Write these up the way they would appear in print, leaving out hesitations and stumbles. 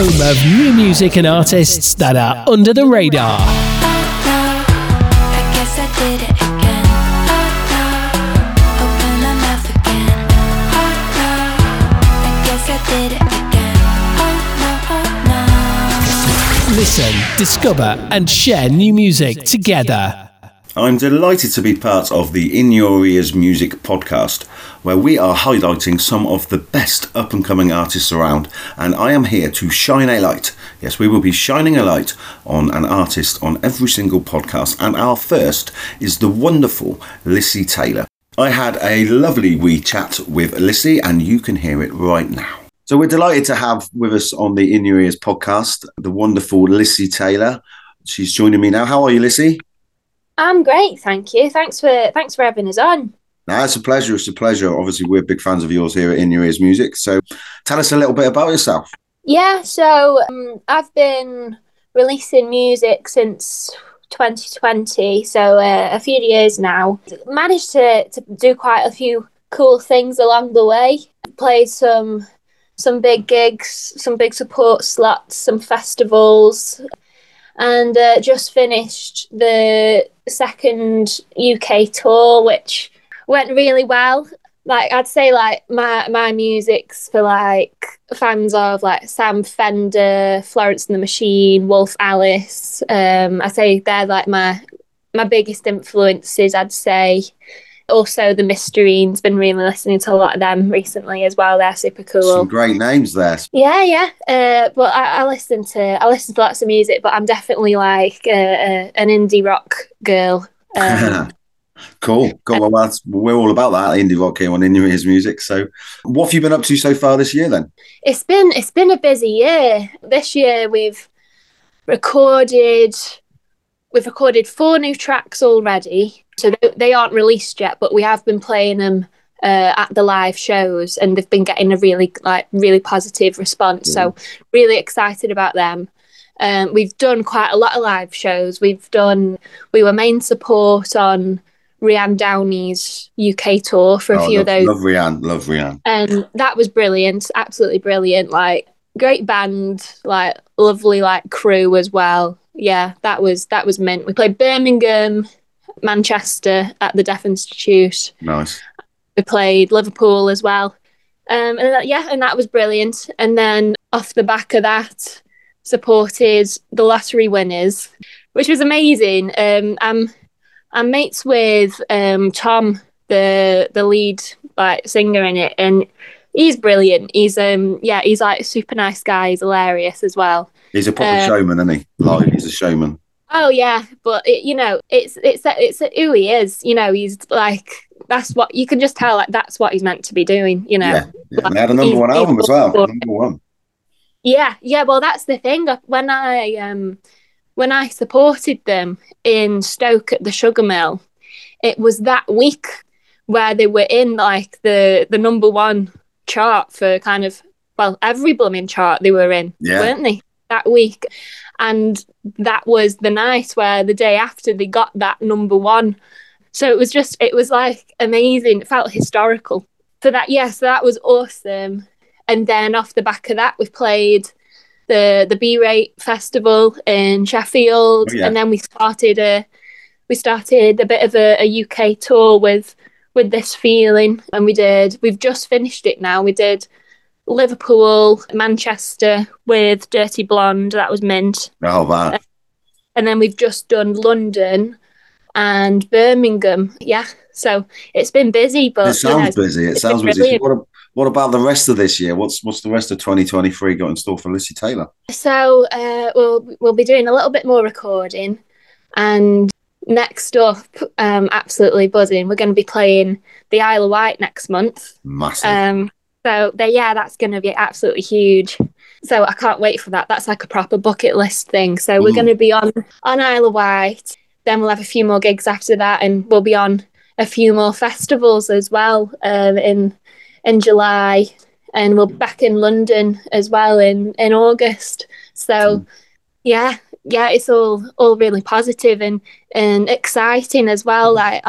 home of new music and artists that are under the radar. Listen, discover and share new music together. I'm delighted to be part of the In Your Ears Music podcast, where we are highlighting some of the best up-and-coming artists around, and I am here to shine a light. Yes, we will be shining a light on an artist on every single podcast, and our first is the wonderful Lissy Taylor. I had a lovely wee chat with Lissy, and you can hear it right now. So we're delighted to have with us on the In Your Ears podcast the wonderful Lissy Taylor. She's joining me now. How are you, Lissy? I'm great, thank you. Thanks for having us on. No, it's a pleasure. It's a pleasure. Obviously, we're big fans of yours here at In Your Ears Music. So tell us a little bit about yourself. Yeah, so I've been releasing music since 2020, so a few years now. Managed to do quite a few cool things along the way. Played some big gigs, some big support slots, some festivals, and just finished the second UK tour, which went really well. Like, I'd say, like, my music's for, like, fans of, like, Sam Fender, Florence and the Machine, Wolf Alice. I'd say they're, like, my biggest influences, I'd say. Also, The Mysterines, been really listening to a lot of them recently as well. They're super cool. Some great names there. Yeah. But I listen to lots of music, but I'm definitely like an indie rock girl. Cool. Well, we're all about that indie rock here on In Your Ears Music. So, what have you been up to so far this year then? It's been a busy year. This year we've recorded 4 new tracks already. So they aren't released yet, but we have been playing them at the live shows, and they've been getting a really positive response. Yeah. So really excited about them. We've done quite a lot of live shows. We were main support on Rhianne Downey's UK tour for a few of those. Love Rhianne. And that was brilliant, absolutely brilliant. Like, great band, like lovely like crew as well. Yeah, that was mint. We played Birmingham, Manchester at the Deaf Institute. Nice. We played Liverpool as well, and that was brilliant. And then off the back of that, supported The Lottery Winners, which was amazing. I'm mates with Tom, the lead like singer in it, and he's brilliant. He's like a super nice guy. He's hilarious as well. He's a proper showman, isn't he? Like, he's a showman. Oh yeah, but it's who he is. You know, he's like, that's what you can just tell. Like, that's what he's meant to be doing. You know, yeah. Like, they had a number 1 album as well. Number 1. Yeah. Well, that's the thing. When I supported them in Stoke at the Sugar Mill, it was that week where they were in like the number 1 chart for kind of, well, every blooming chart they were in, weren't they? That week. And that was the night where the day after they got that number 1. So it was like amazing. It felt historical. So so that was awesome. And then off the back of that, we've played the B-Rate Festival in Sheffield. Oh, yeah. And then we started a bit of a UK tour with This Feeling. And we've just finished it now. We did Liverpool, Manchester with Dirty Blonde. That was mint. Oh, wow. And then we've just done London and Birmingham. Yeah, so it's been busy. But It sounds busy. What about the rest of this year? What's the rest of 2023 got in store for Lissy Taylor? So we'll be doing a little bit more recording. And next up, absolutely buzzing, we're going to be playing the Isle of Wight next month. Massive. So that's going to be absolutely huge. So I can't wait for that. That's like a proper bucket list thing. So we're going to be on Isle of Wight. Then we'll have a few more gigs after that, and we'll be on a few more festivals as well in July. And we'll be back in London as well in August. So yeah, it's all really positive and exciting as well. Like,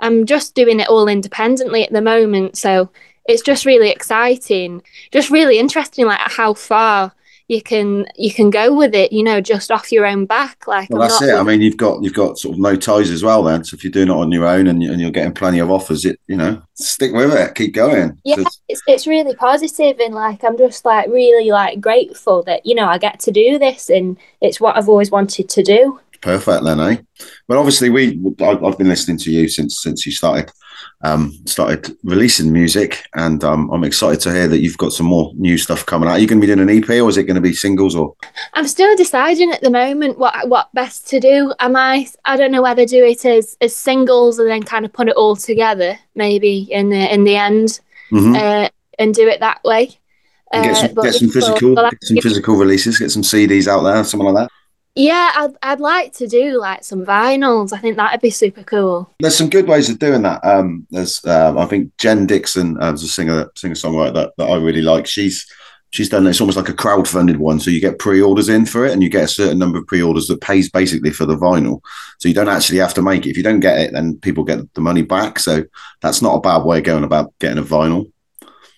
I'm just doing it all independently at the moment, so it's just really exciting, just really interesting, like how far you can go with it, you know, just off your own back. Like, well, that's it. I mean, you've got sort of no ties as well then. So if you're doing it on your own and you're getting plenty of offers, it, you know, stick with it, keep going. Yeah, it's really positive, and like I'm just like really like grateful that, you know, I get to do this, and it's what I've always wanted to do. Perfect then, eh? But obviously I've been listening to you since you started releasing music, and I'm excited to hear that you've got some more new stuff coming out. Are you going to be doing an EP, or is it going to be singles? Or I'm still deciding at the moment what best to do. I don't know whether do it as singles and then kind of put it all together maybe in the end, mm-hmm. And do it that way. And get some physical releases, get some CDs out there, something like that. Yeah, I'd like to do like some vinyls. I think that'd be super cool. There's some good ways of doing that. There's I think Jen Dixon is a singer-songwriter that I really like. She's done, it's almost like a crowdfunded one. So you get pre-orders in for it, and you get a certain number of pre-orders that pays basically for the vinyl. So you don't actually have to make it. If you don't get it, then people get the money back. So that's not a bad way of going about getting a vinyl.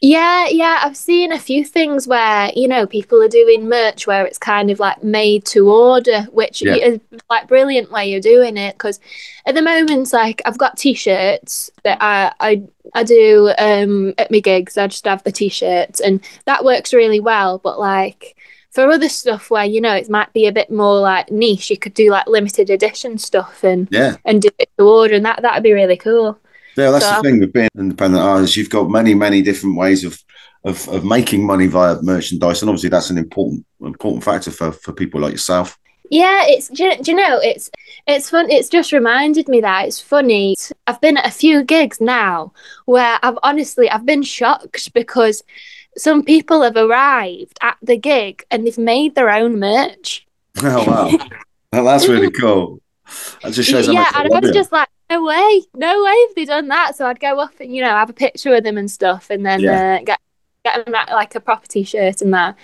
Yeah, I've seen a few things where, you know, people are doing merch where it's kind of like made to order, which is like brilliant way you're doing it, because at the moment, like, I've got T-shirts that I do at my gigs. I just have the T-shirts, and that works really well, but like for other stuff where, you know, it might be a bit more like niche, you could do like limited edition stuff and do it to order, and that'd be really cool. Yeah, that's the thing with being an independent artist. You've got many, many different ways of making money via merchandise, and obviously that's an important factor for people like yourself. Yeah, it's fun. It's just reminded me that it's funny. I've been at a few gigs now where I've been shocked because some people have arrived at the gig and they've made their own merch. Oh wow, well, that's really cool. That just shows how much they love it. Yeah, and I was just like, no way have they done that. So I'd go up and, you know, have a picture of them and stuff, and then get them like a proper T-shirt and that.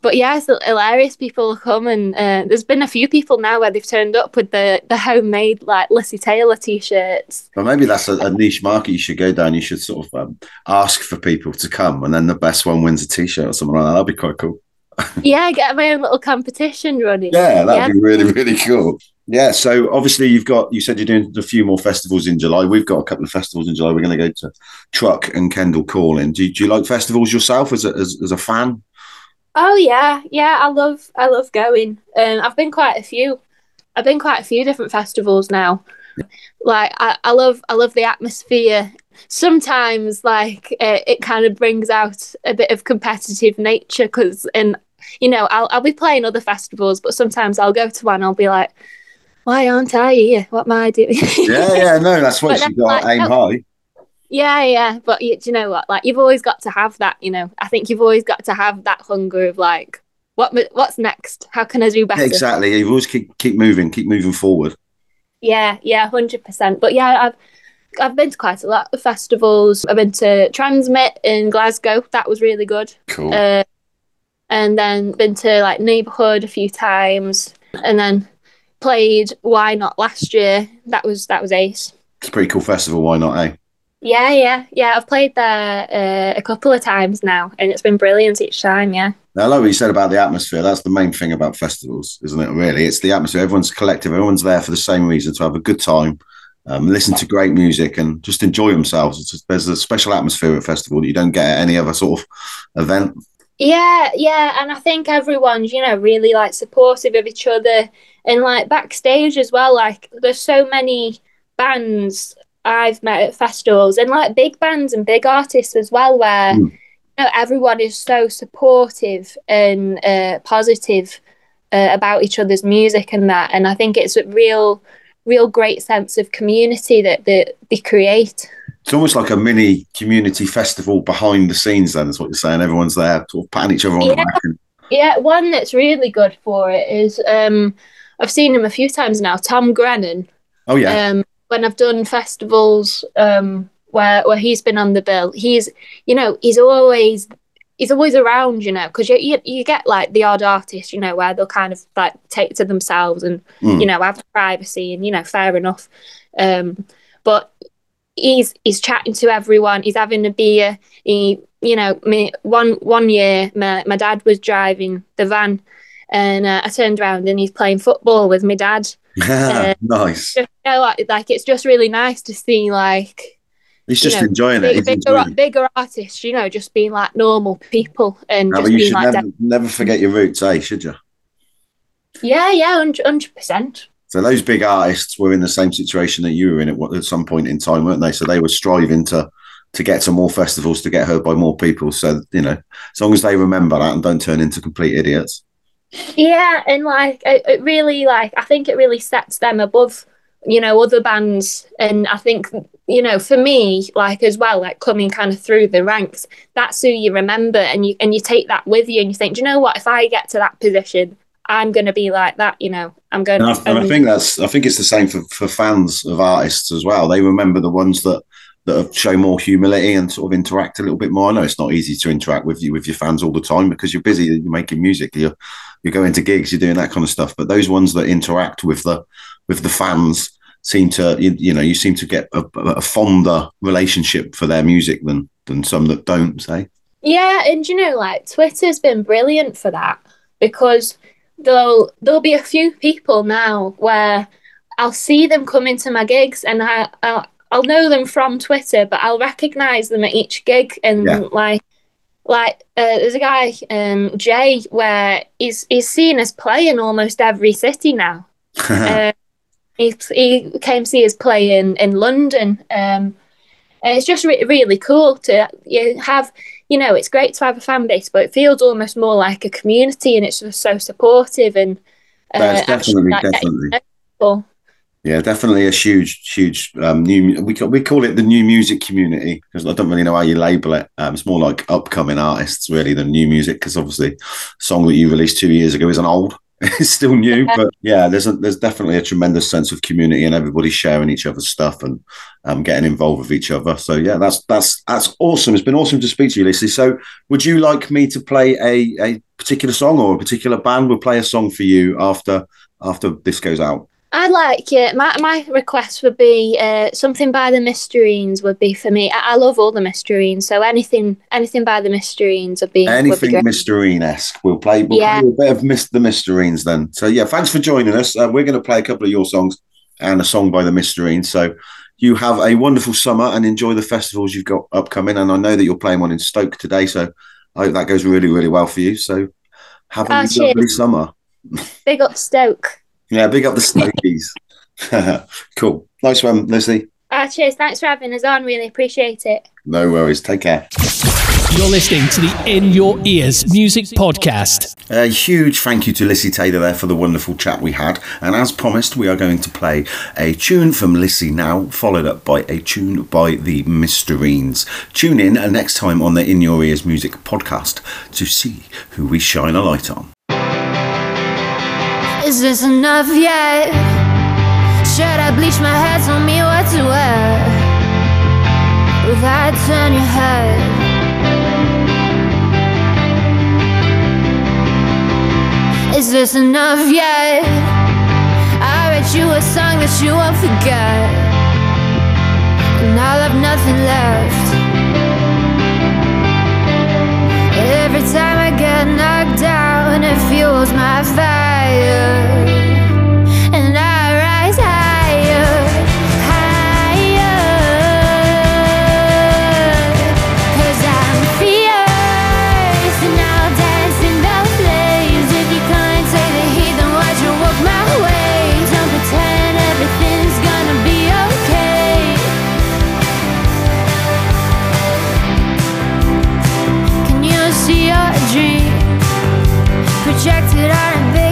But yeah, it's hilarious. People come, and there's been a few people now where they've turned up with the homemade like Lissy Taylor T-shirts. Well, maybe that's a niche market you should go down. You should sort of ask for people to come, and then the best one wins a T-shirt or something like that. That'd be quite cool. Yeah, get my own little competition running. Yeah, that'd be really, really cool. Yeah, so obviously you said you're doing a few more festivals in July. We've got a couple of festivals in July. We're going to go to Truck and Kendall Calling. Do you like festivals yourself as a fan? Oh yeah, I love going. I've been quite a few different festivals now. Yeah. Like I love the atmosphere. Sometimes like it kind of brings out a bit of competitive nature, because, and you know, I'll be playing other festivals, but sometimes I'll go to one and I'll be like, why aren't I here? What am I doing? No, that's what you got. Like, aim high. Yeah, but do you know what? Like, you've always got to have that. You know, I think you've always got to have that hunger of like, what's next? How can I do better? Exactly. You've always keep moving forward. Yeah, 100%. But yeah, I've been to quite a lot of festivals. I've been to Transmit in Glasgow. That was really good. Cool. And then been to like Neighbourhood a few times, and then played Why Not last year. That was ace. It's a pretty cool festival, Why Not, eh? Yeah. I've played there a couple of times now, and it's been brilliant each time. Yeah. Now, I like what you said about the atmosphere. That's the main thing about festivals, isn't it? Really, it's the atmosphere. Everyone's collective. Everyone's there for the same reason, to have a good time, listen to great music, and just enjoy themselves. There's a special atmosphere at festival that you don't get at any other sort of event. Yeah, and I think everyone's, you know, really like supportive of each other, and like backstage as well. Like, there's so many bands I've met at festivals, and like big bands and big artists as well, where you know, everyone is so supportive and positive about each other's music and that. And I think it's a real great sense of community that they create. It's almost like a mini community festival behind the scenes then, is what you're saying. Everyone's there sort of patting each other on the back. Yeah, one that's really good for it is, I've seen him a few times now, Tom Grennan. Oh, yeah. When I've done festivals where he's been on the bill, he's always around, you know, because you get like the odd artist, you know, where they'll kind of like take to themselves and, you know, have privacy and, you know, fair enough. But he's chatting to everyone. He's having a beer. He you know, me, one year my dad was driving the van, and I turned around and he's playing football with my dad. Nice. You know, like it's just really nice to see, like, he's just, you know, enjoying it. Bigger artists, you know, just being like normal people. And just being like, never forget your roots, eh? Should you? Yeah, 100%. So those big artists were in the same situation that you were in at some point in time, weren't they? So they were striving to get to more festivals, to get heard by more people. So, you know, as long as they remember that and don't turn into complete idiots. Yeah, and like it really, like, I think it really sets them above, you know, other bands. And I think, you know, for me, like, as well, like coming kind of through the ranks, that's who you remember, and you take that with you, and you think, do you know what, if I get to that position, I'm going to be like that, you know, I'm going to. And I think it's the same for fans of artists as well. They remember the ones that show more humility and sort of interact a little bit more. I know it's not easy to interact with your fans all the time, because you're busy, you're making music, you're going to gigs, you're doing that kind of stuff. But those ones that interact with the fans seem to, you seem to get a fonder relationship for their music than some that don't, say. Yeah, and you know, like, Twitter's been brilliant for that, because there'll be a few people now where I'll see them come into my gigs, and I'll know them from Twitter, but I'll recognise them at each gig. And yeah. Like, there's a guy, Jay, where he's seen us play in almost every city now. He came to see us play in London. And it's just really cool to have, you know, it's great to have a fan base, but it feels almost more like a community, and it's just so supportive. And that's definitely. Yeah, definitely a huge new. We call it the new music community, because I don't really know how you label it. It's more like upcoming artists really than new music, because obviously, a song that you released 2 years ago isn't old; it's still new. But yeah, there's definitely a tremendous sense of community, and everybody sharing each other's stuff and getting involved with each other. So yeah, that's awesome. It's been awesome to speak to you, Lissy. So would you like me to play a particular song, or a particular band? We'll play a song for you after this goes out. I'd like, yeah, my request would be something by the Mysterines would be for me. I love all the Mysterines, so anything by the Mysterines would be anything Mysterine-esque. We'll play a bit of the Mysterines then. So yeah, thanks for joining us. We're going to play a couple of your songs and a song by the Mysterines. So you have a wonderful summer and enjoy the festivals you've got upcoming. And I know that you're playing one in Stoke today, so I hope that goes really, really well for you. So have a lovely summer. Big up Stoke. Yeah, big up the Stokies. Cool. Nice one, Lissy. Cheers. Thanks for having us on. Really appreciate it. No worries. Take care. You're listening to the In Your Ears Music Podcast. A huge thank you to Lissy Taylor there for the wonderful chat we had. And as promised, we are going to play a tune from Lissy now, followed up by a tune by the Mysterines. Tune in next time on the In Your Ears Music Podcast to see who we shine a light on. Is this enough yet? Should I bleach my hair? Tell me what to wear. Will that turn your head? Is this enough yet? I wrote you a song that you won't forget, and I'll have nothing left. Every time I get knocked down, it fuels my fire, and I rise higher, higher, 'cause I'm fierce, and I'll dance in the flames. If you can't take the heat, then why'd you walk my way? Don't pretend everything's gonna be okay. Can you see your dream projected on a big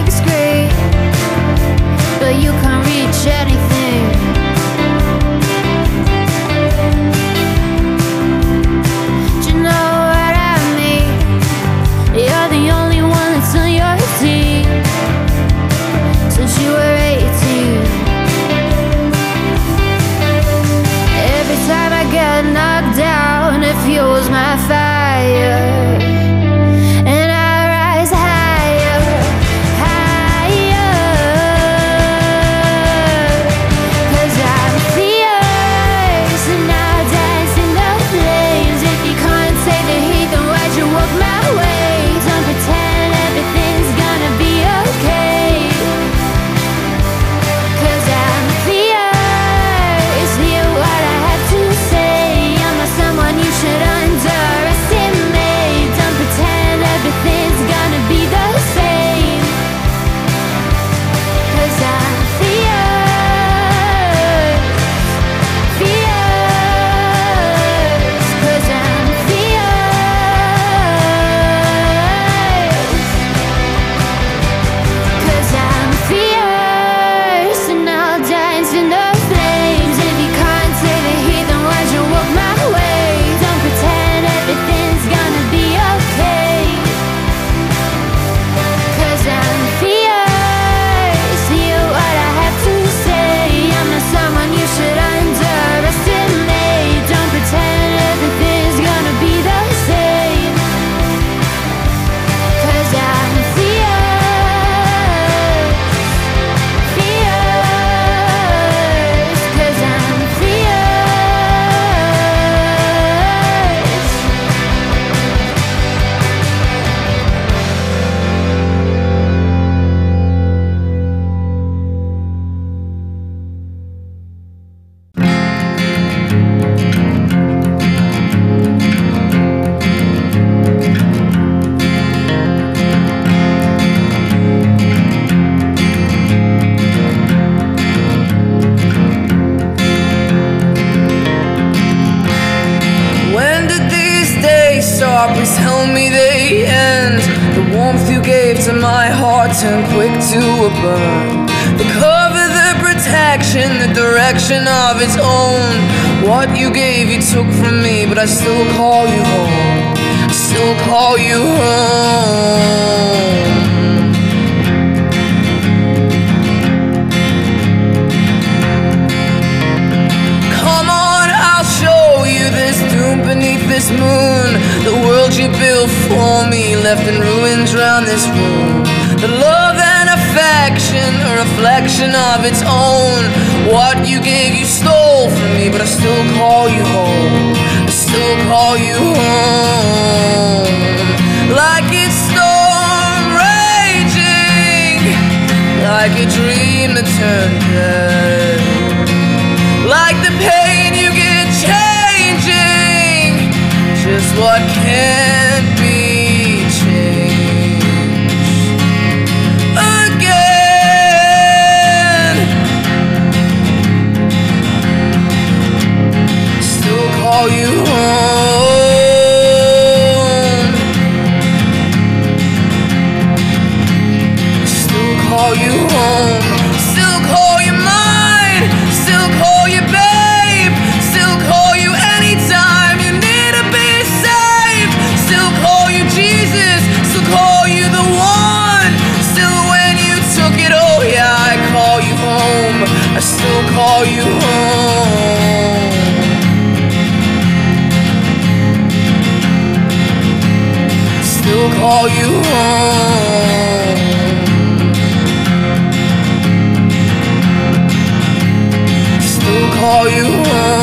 Still call you home.